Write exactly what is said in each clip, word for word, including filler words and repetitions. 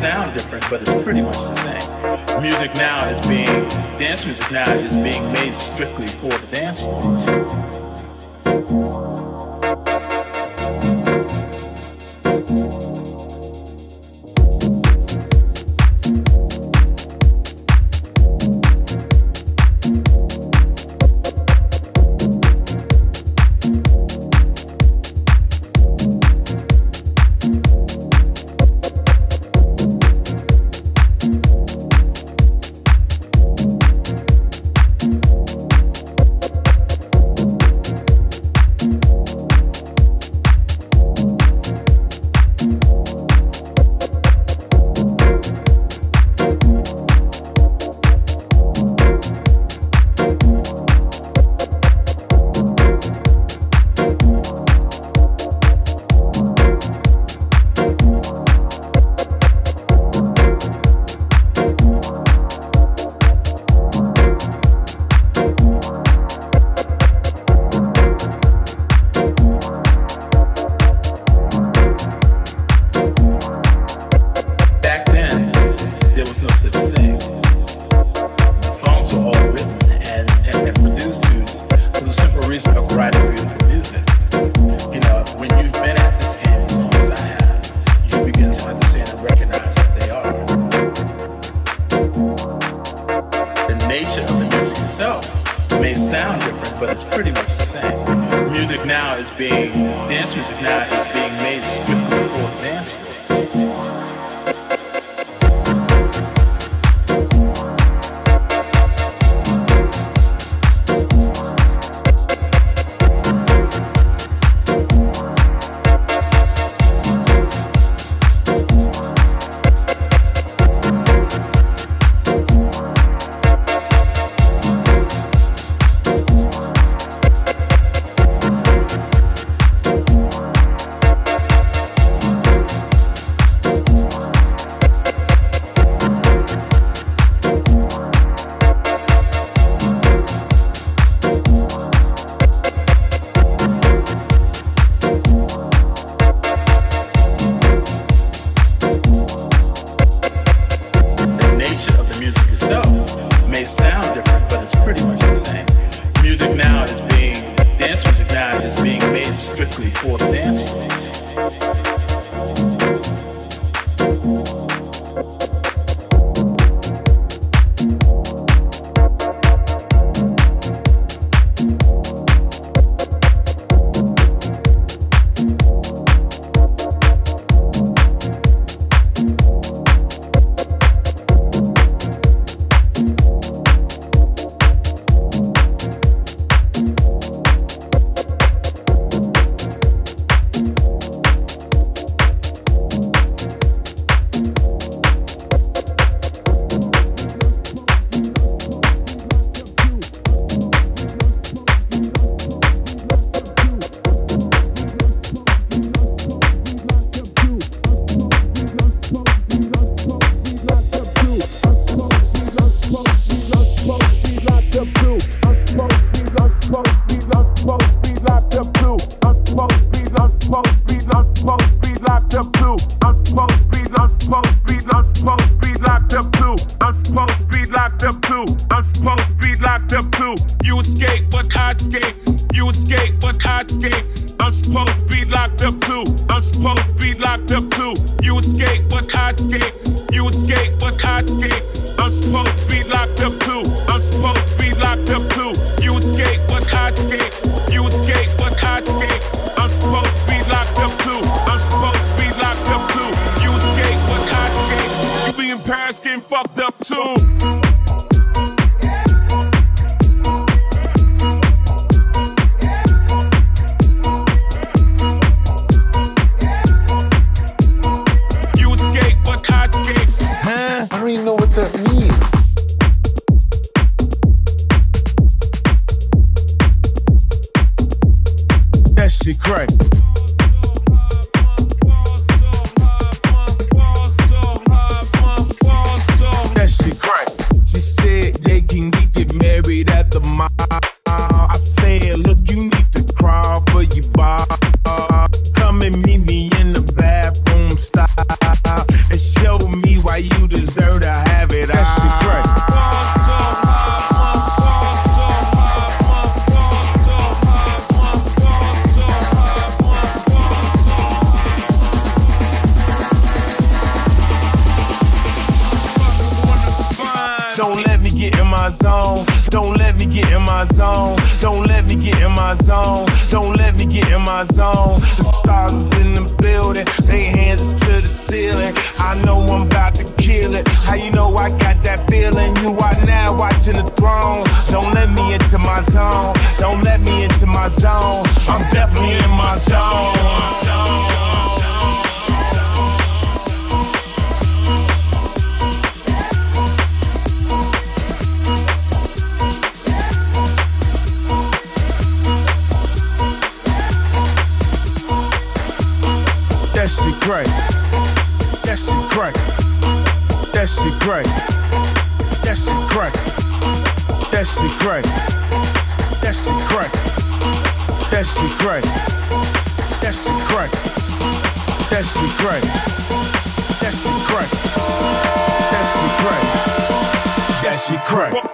sound different, but it's pretty much the same. Music now is being, dance music now is being made strictly for the dance floor. Come and meet me in the bathroom style and show me my zone. Don't let me get in my zone. Don't let me get in my zone. The stars is in the building. They hands to the ceiling. I know I'm about to kill it. How you know I got that feeling? You are now watching the throne. Don't let me into my zone. Don't let me into my zone. I'm definitely in my zone. That shit great. That shit great. That shit great. That shit great. That shit great. That shit great. That shit great. That shit great. That shit great. That shit great. That shit great. That shit great. That shit great.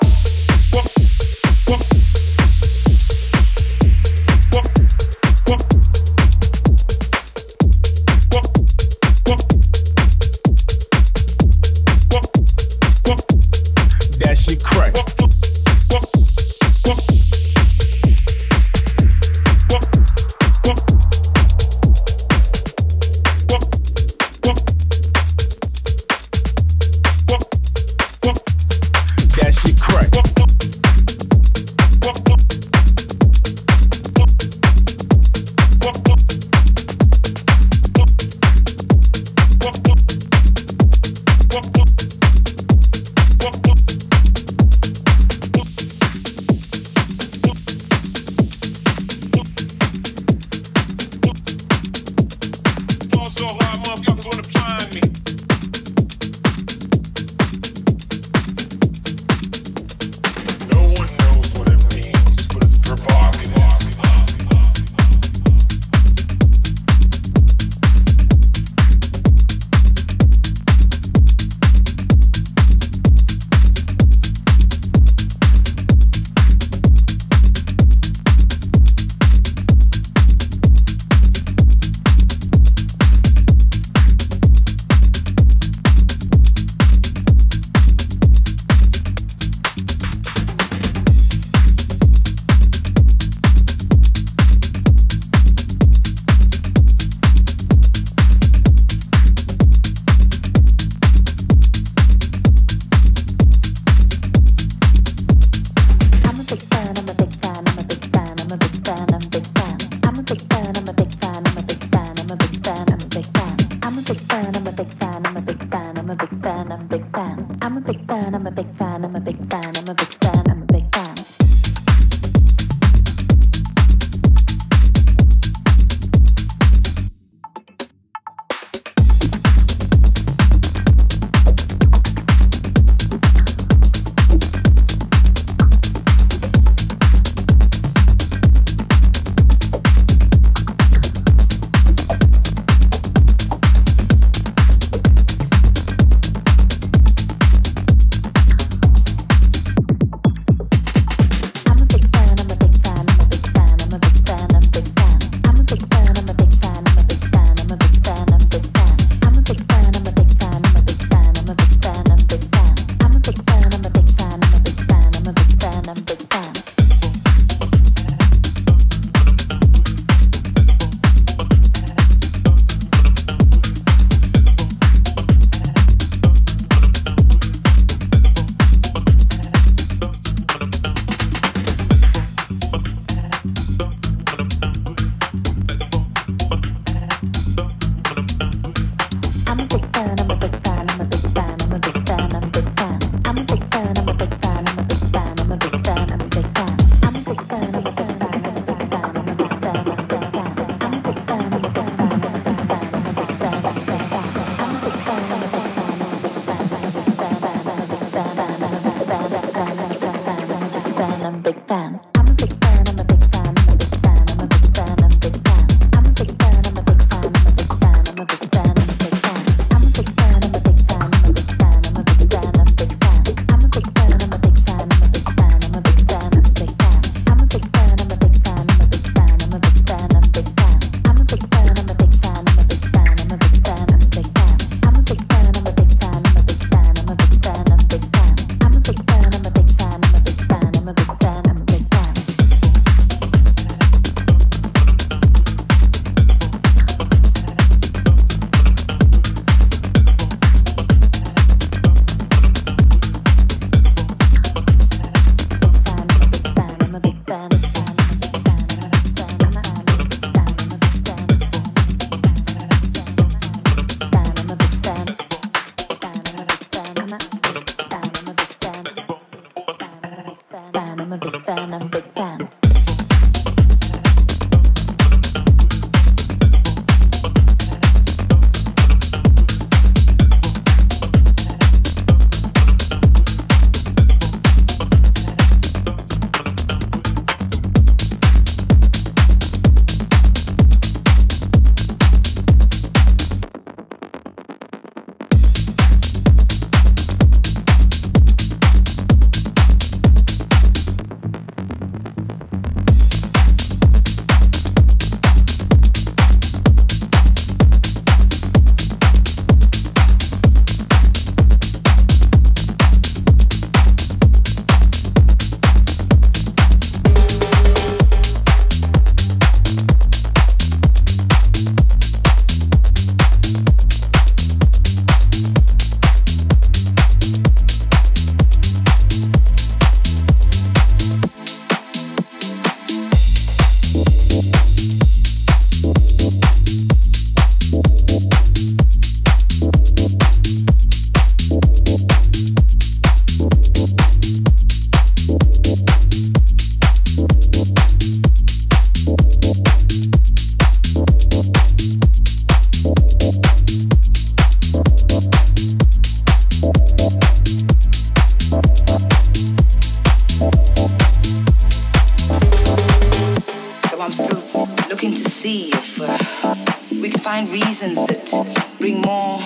I'm still looking to see if uh, we can find reasons that bring more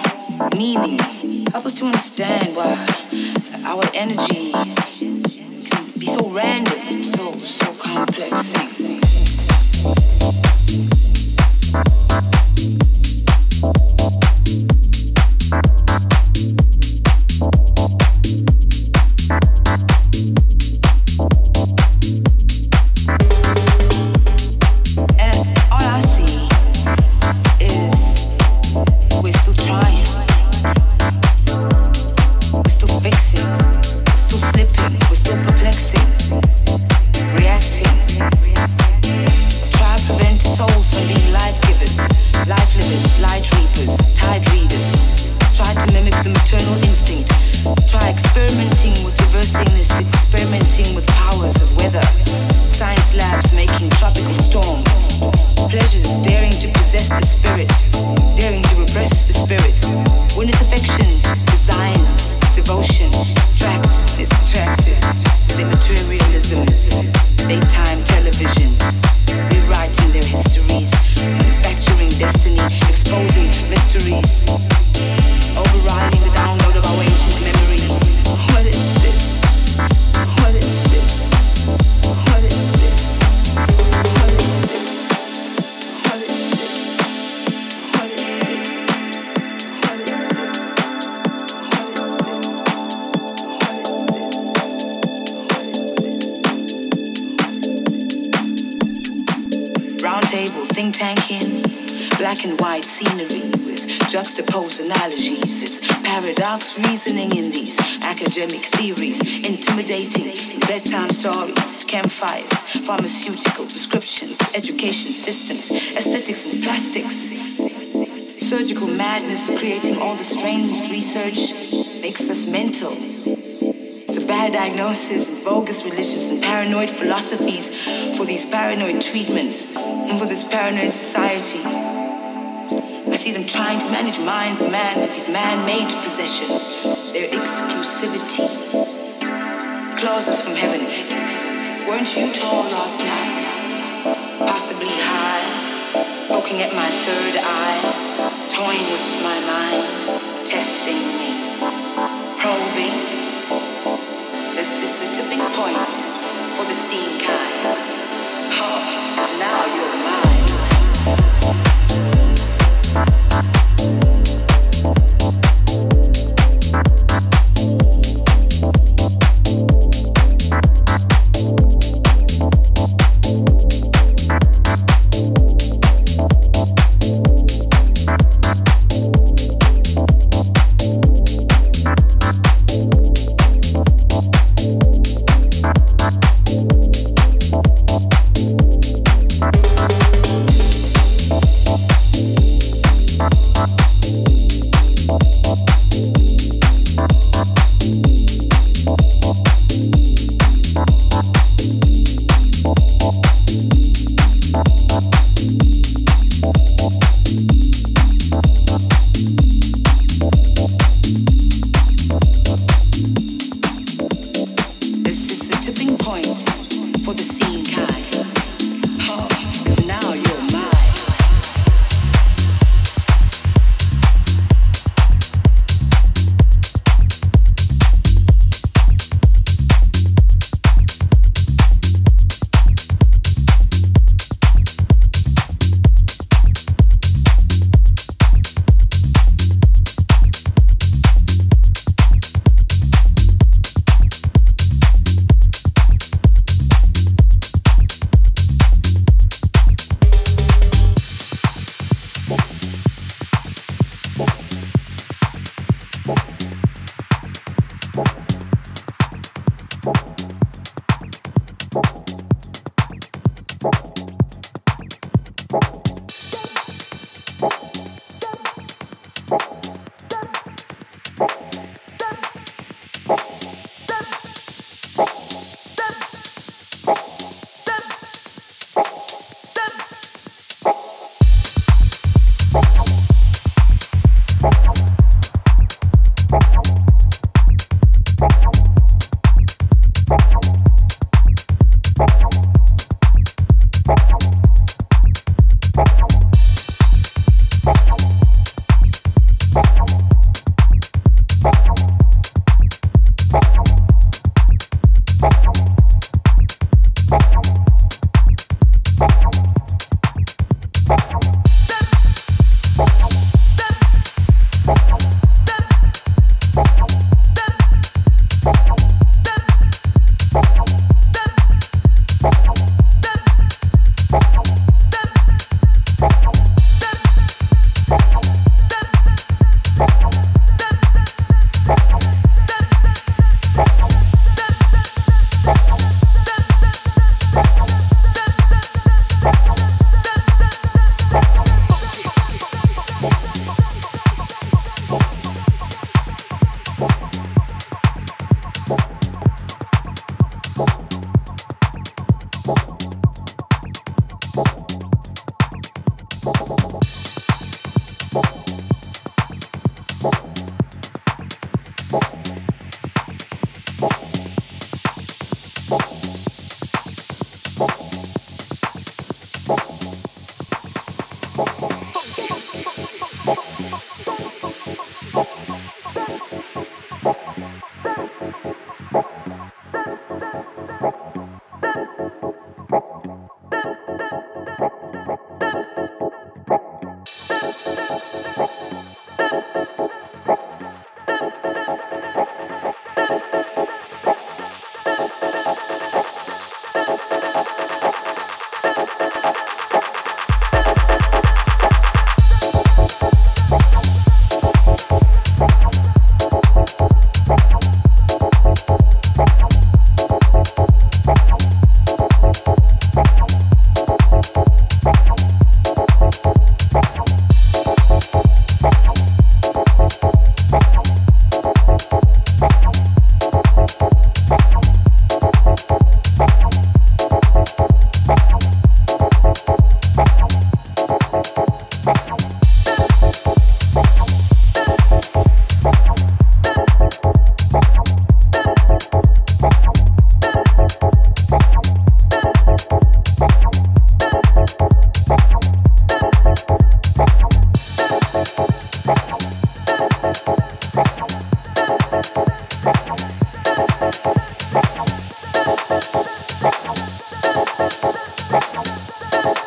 meaning. Help us to understand why our energy can be so random, so so complex. Bogus religious and paranoid philosophies for these paranoid treatments and for this paranoid society. I see them trying to manage minds of man with these man-made possessions, their exclusivity. Clauses from heaven. Weren't you tall last night? Possibly high, poking at my third eye, toying with my mind, testing me, probing. This is the tipping point for the seeing kind. Oh, so now you're mine.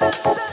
Dream.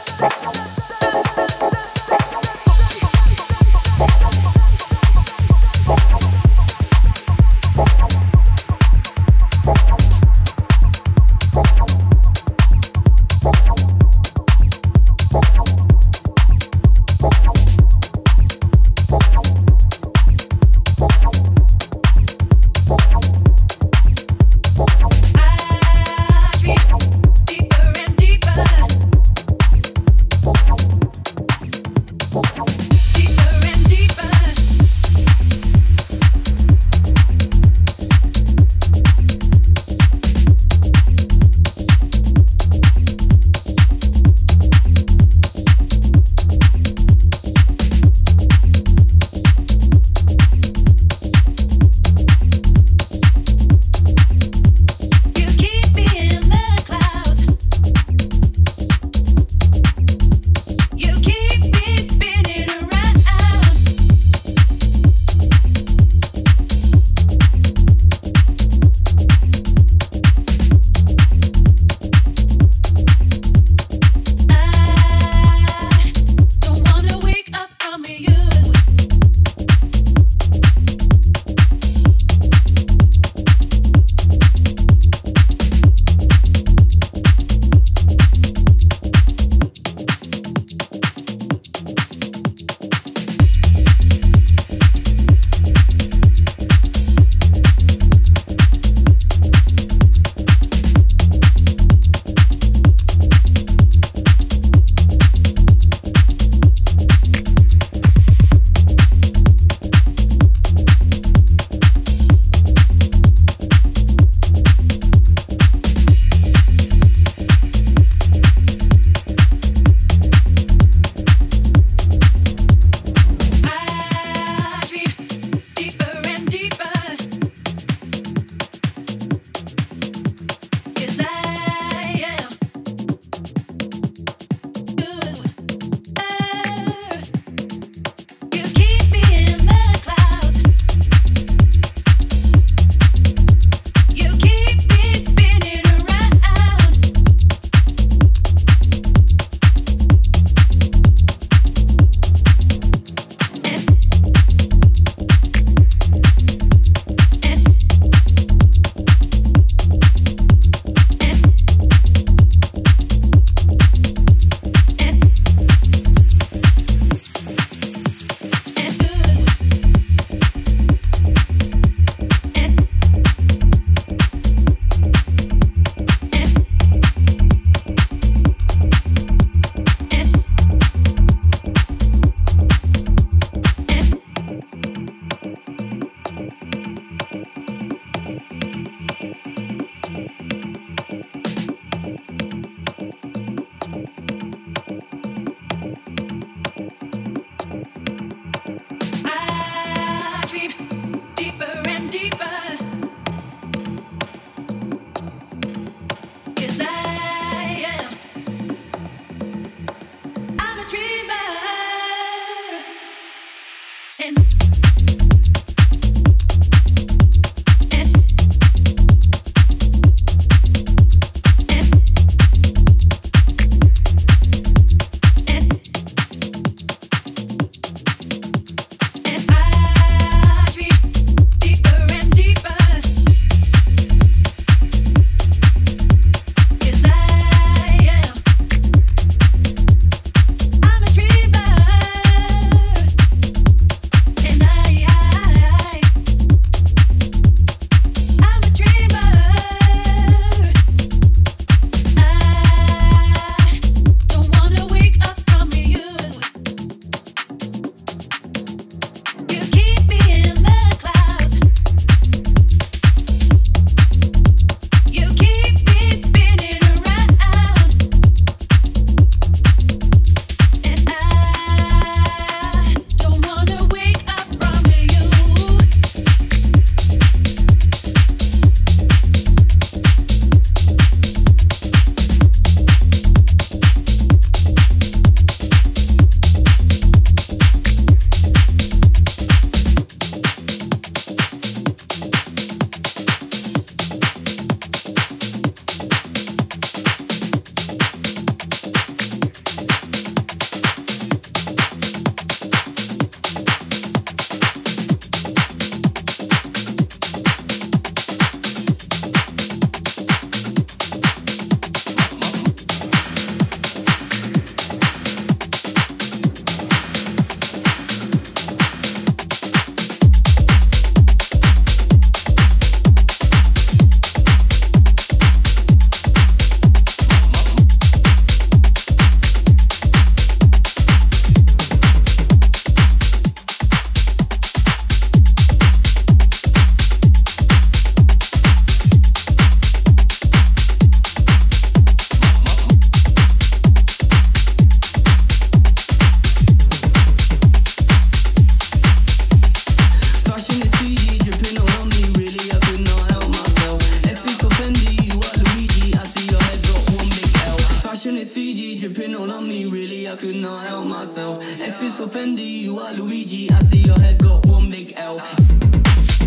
your pin all on me, really I could not help myself. F is for Fendi, you are Luigi, I see your head got one big L.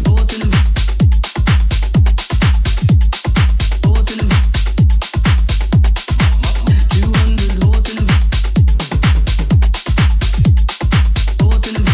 Boards in the Boards in the two hundred horse in the Boards in the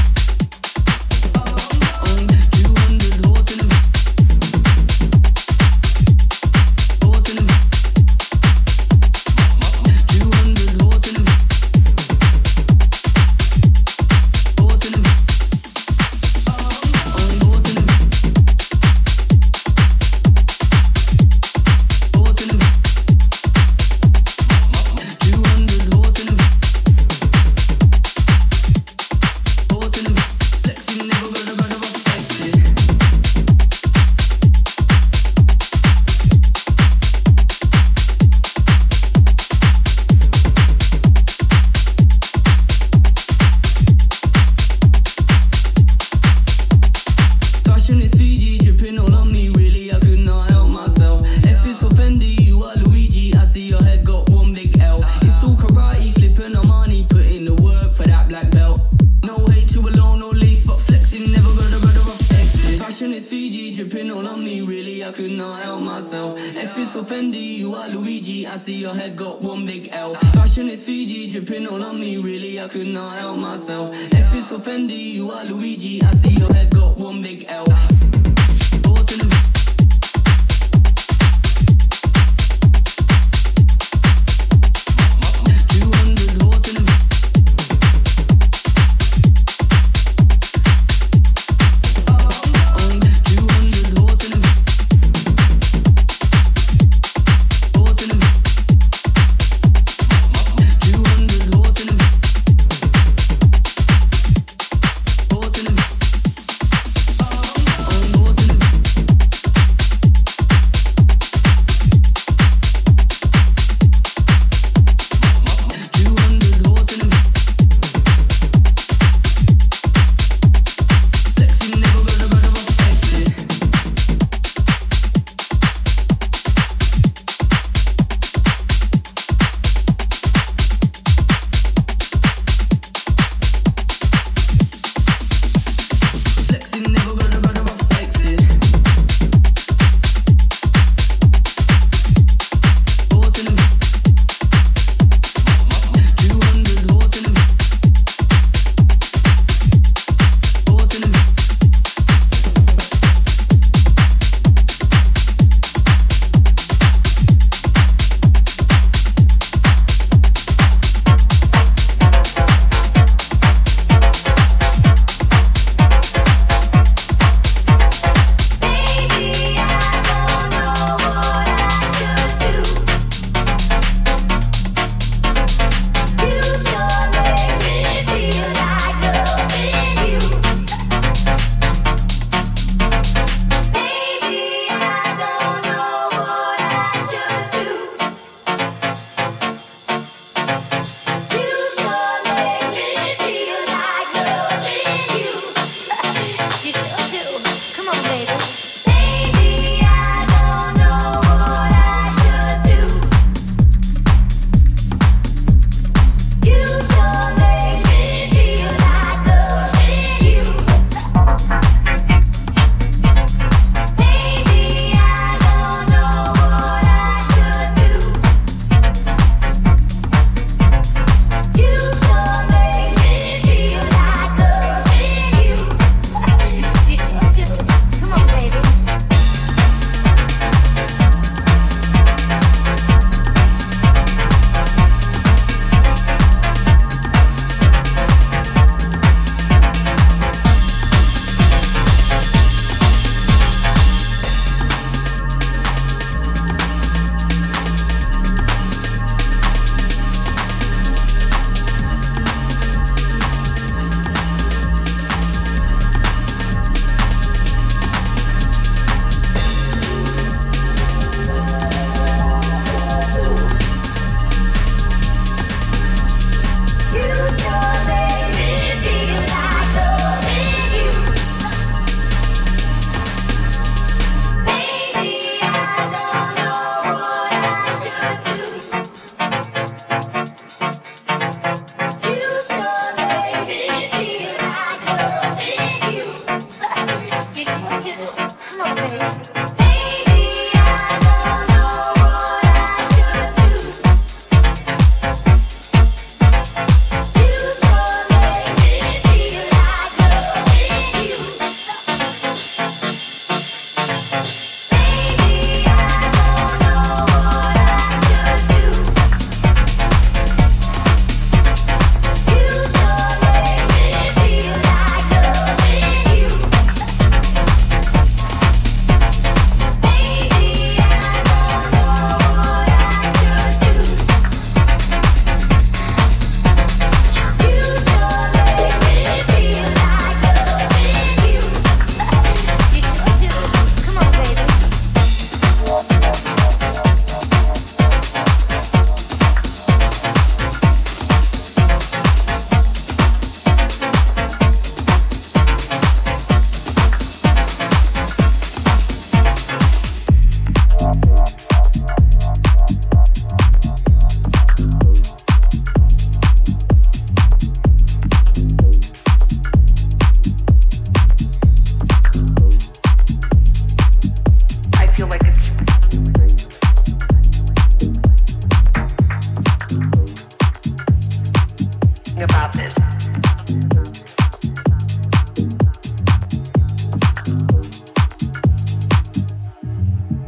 thinking about this.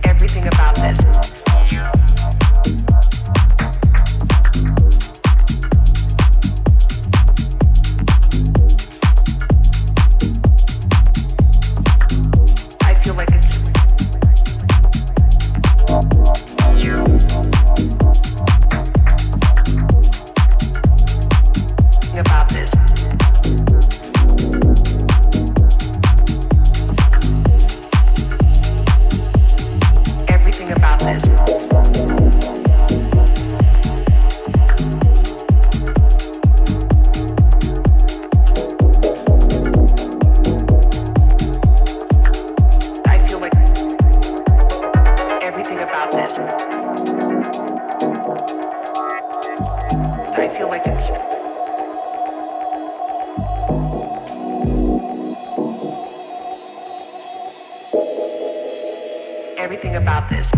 Everything about this. Everything about this.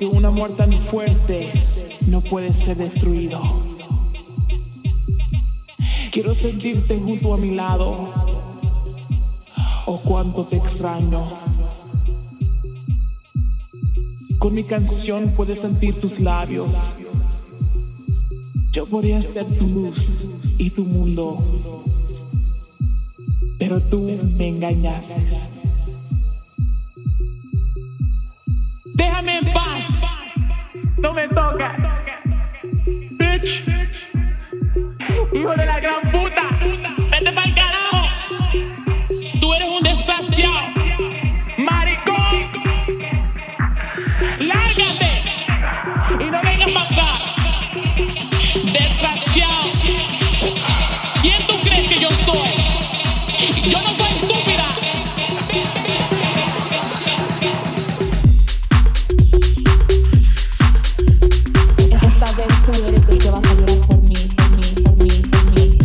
porque un amor tan fuerte no puede ser destruido. Quiero sentirte junto a mi lado. Oh, cuánto te extraño. Con mi canción puedes sentir tus labios. Yo podría ser tu luz y tu mundo, pero tú me engañaste. Déjame en paz, no me toques, bitch, hijo de la gran puta, vete pa'l carajo, tú eres un desgraciado, maricón, lárgate y no vengas más atrás. Desgraciado. ¿Quién tú crees que yo soy? Yo no soy estúpida. Esta vez tú eres el que vas a llorar por mí, por mí, por mí, por mí.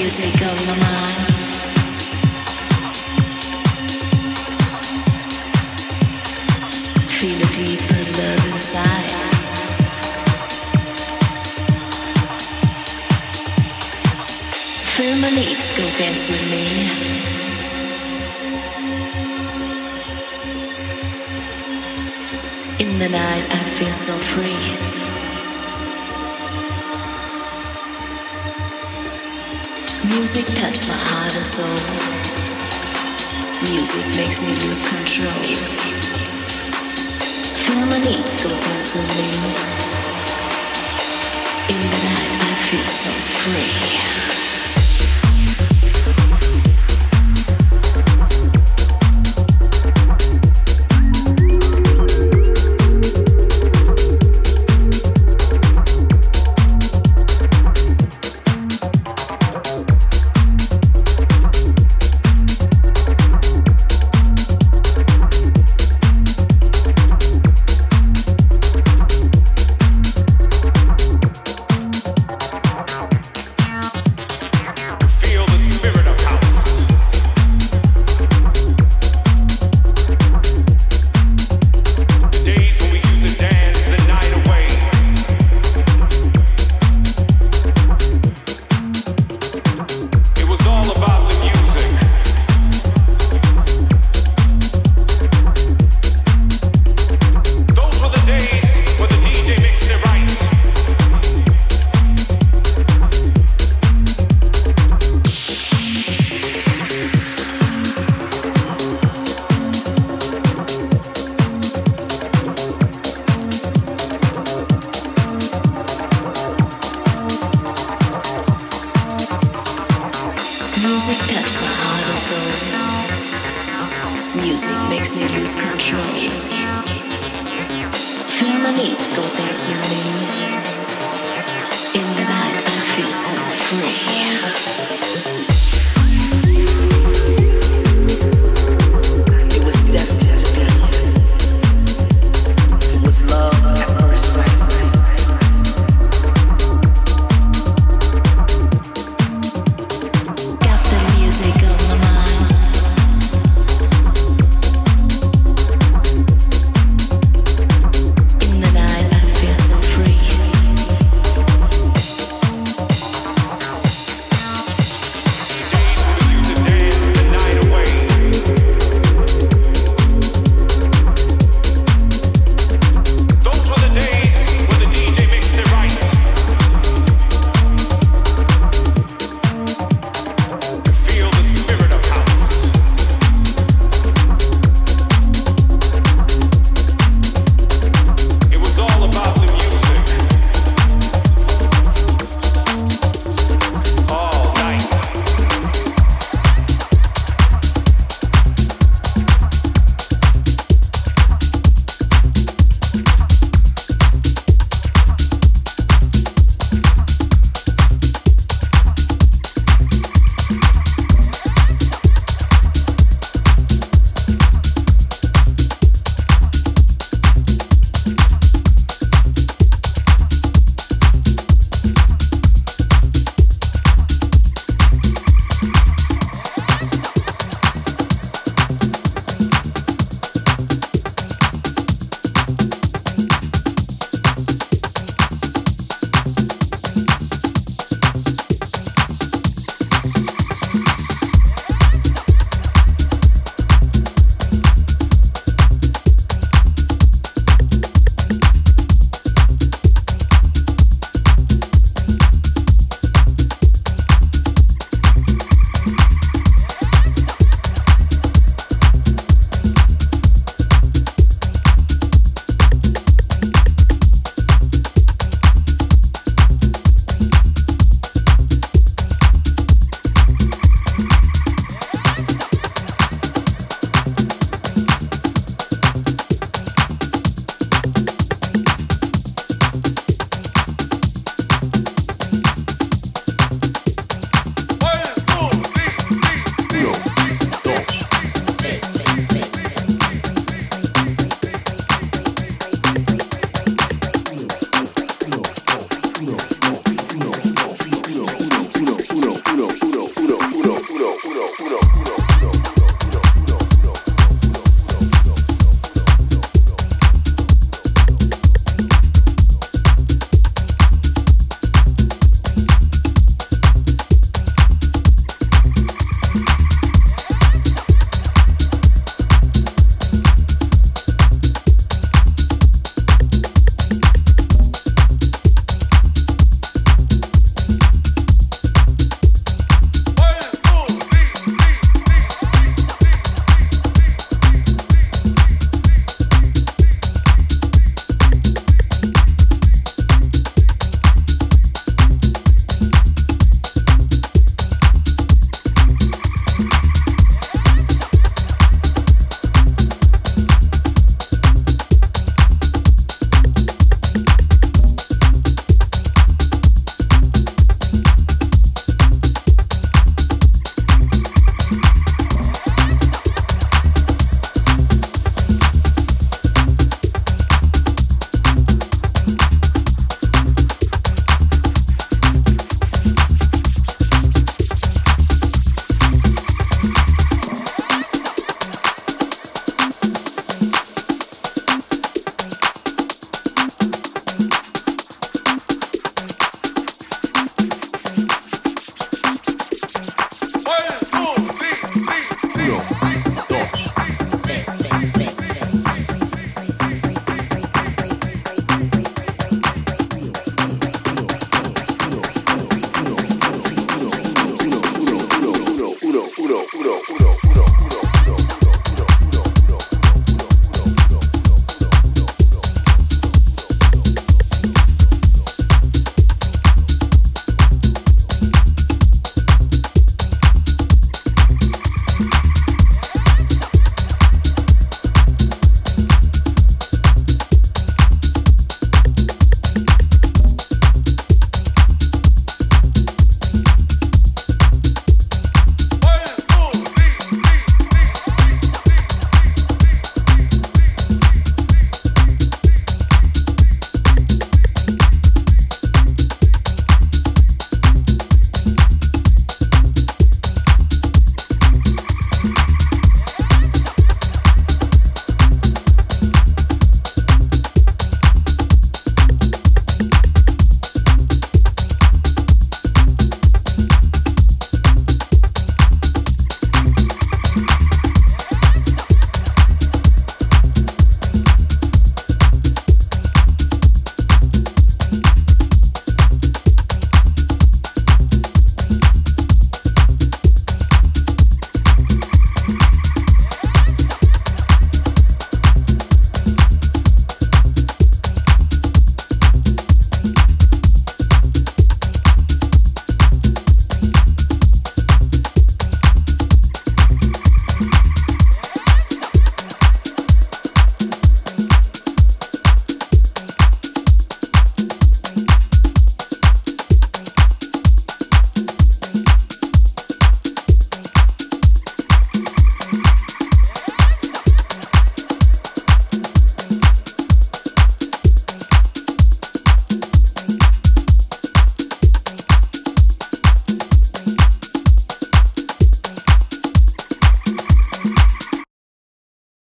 In the night, I feel so free.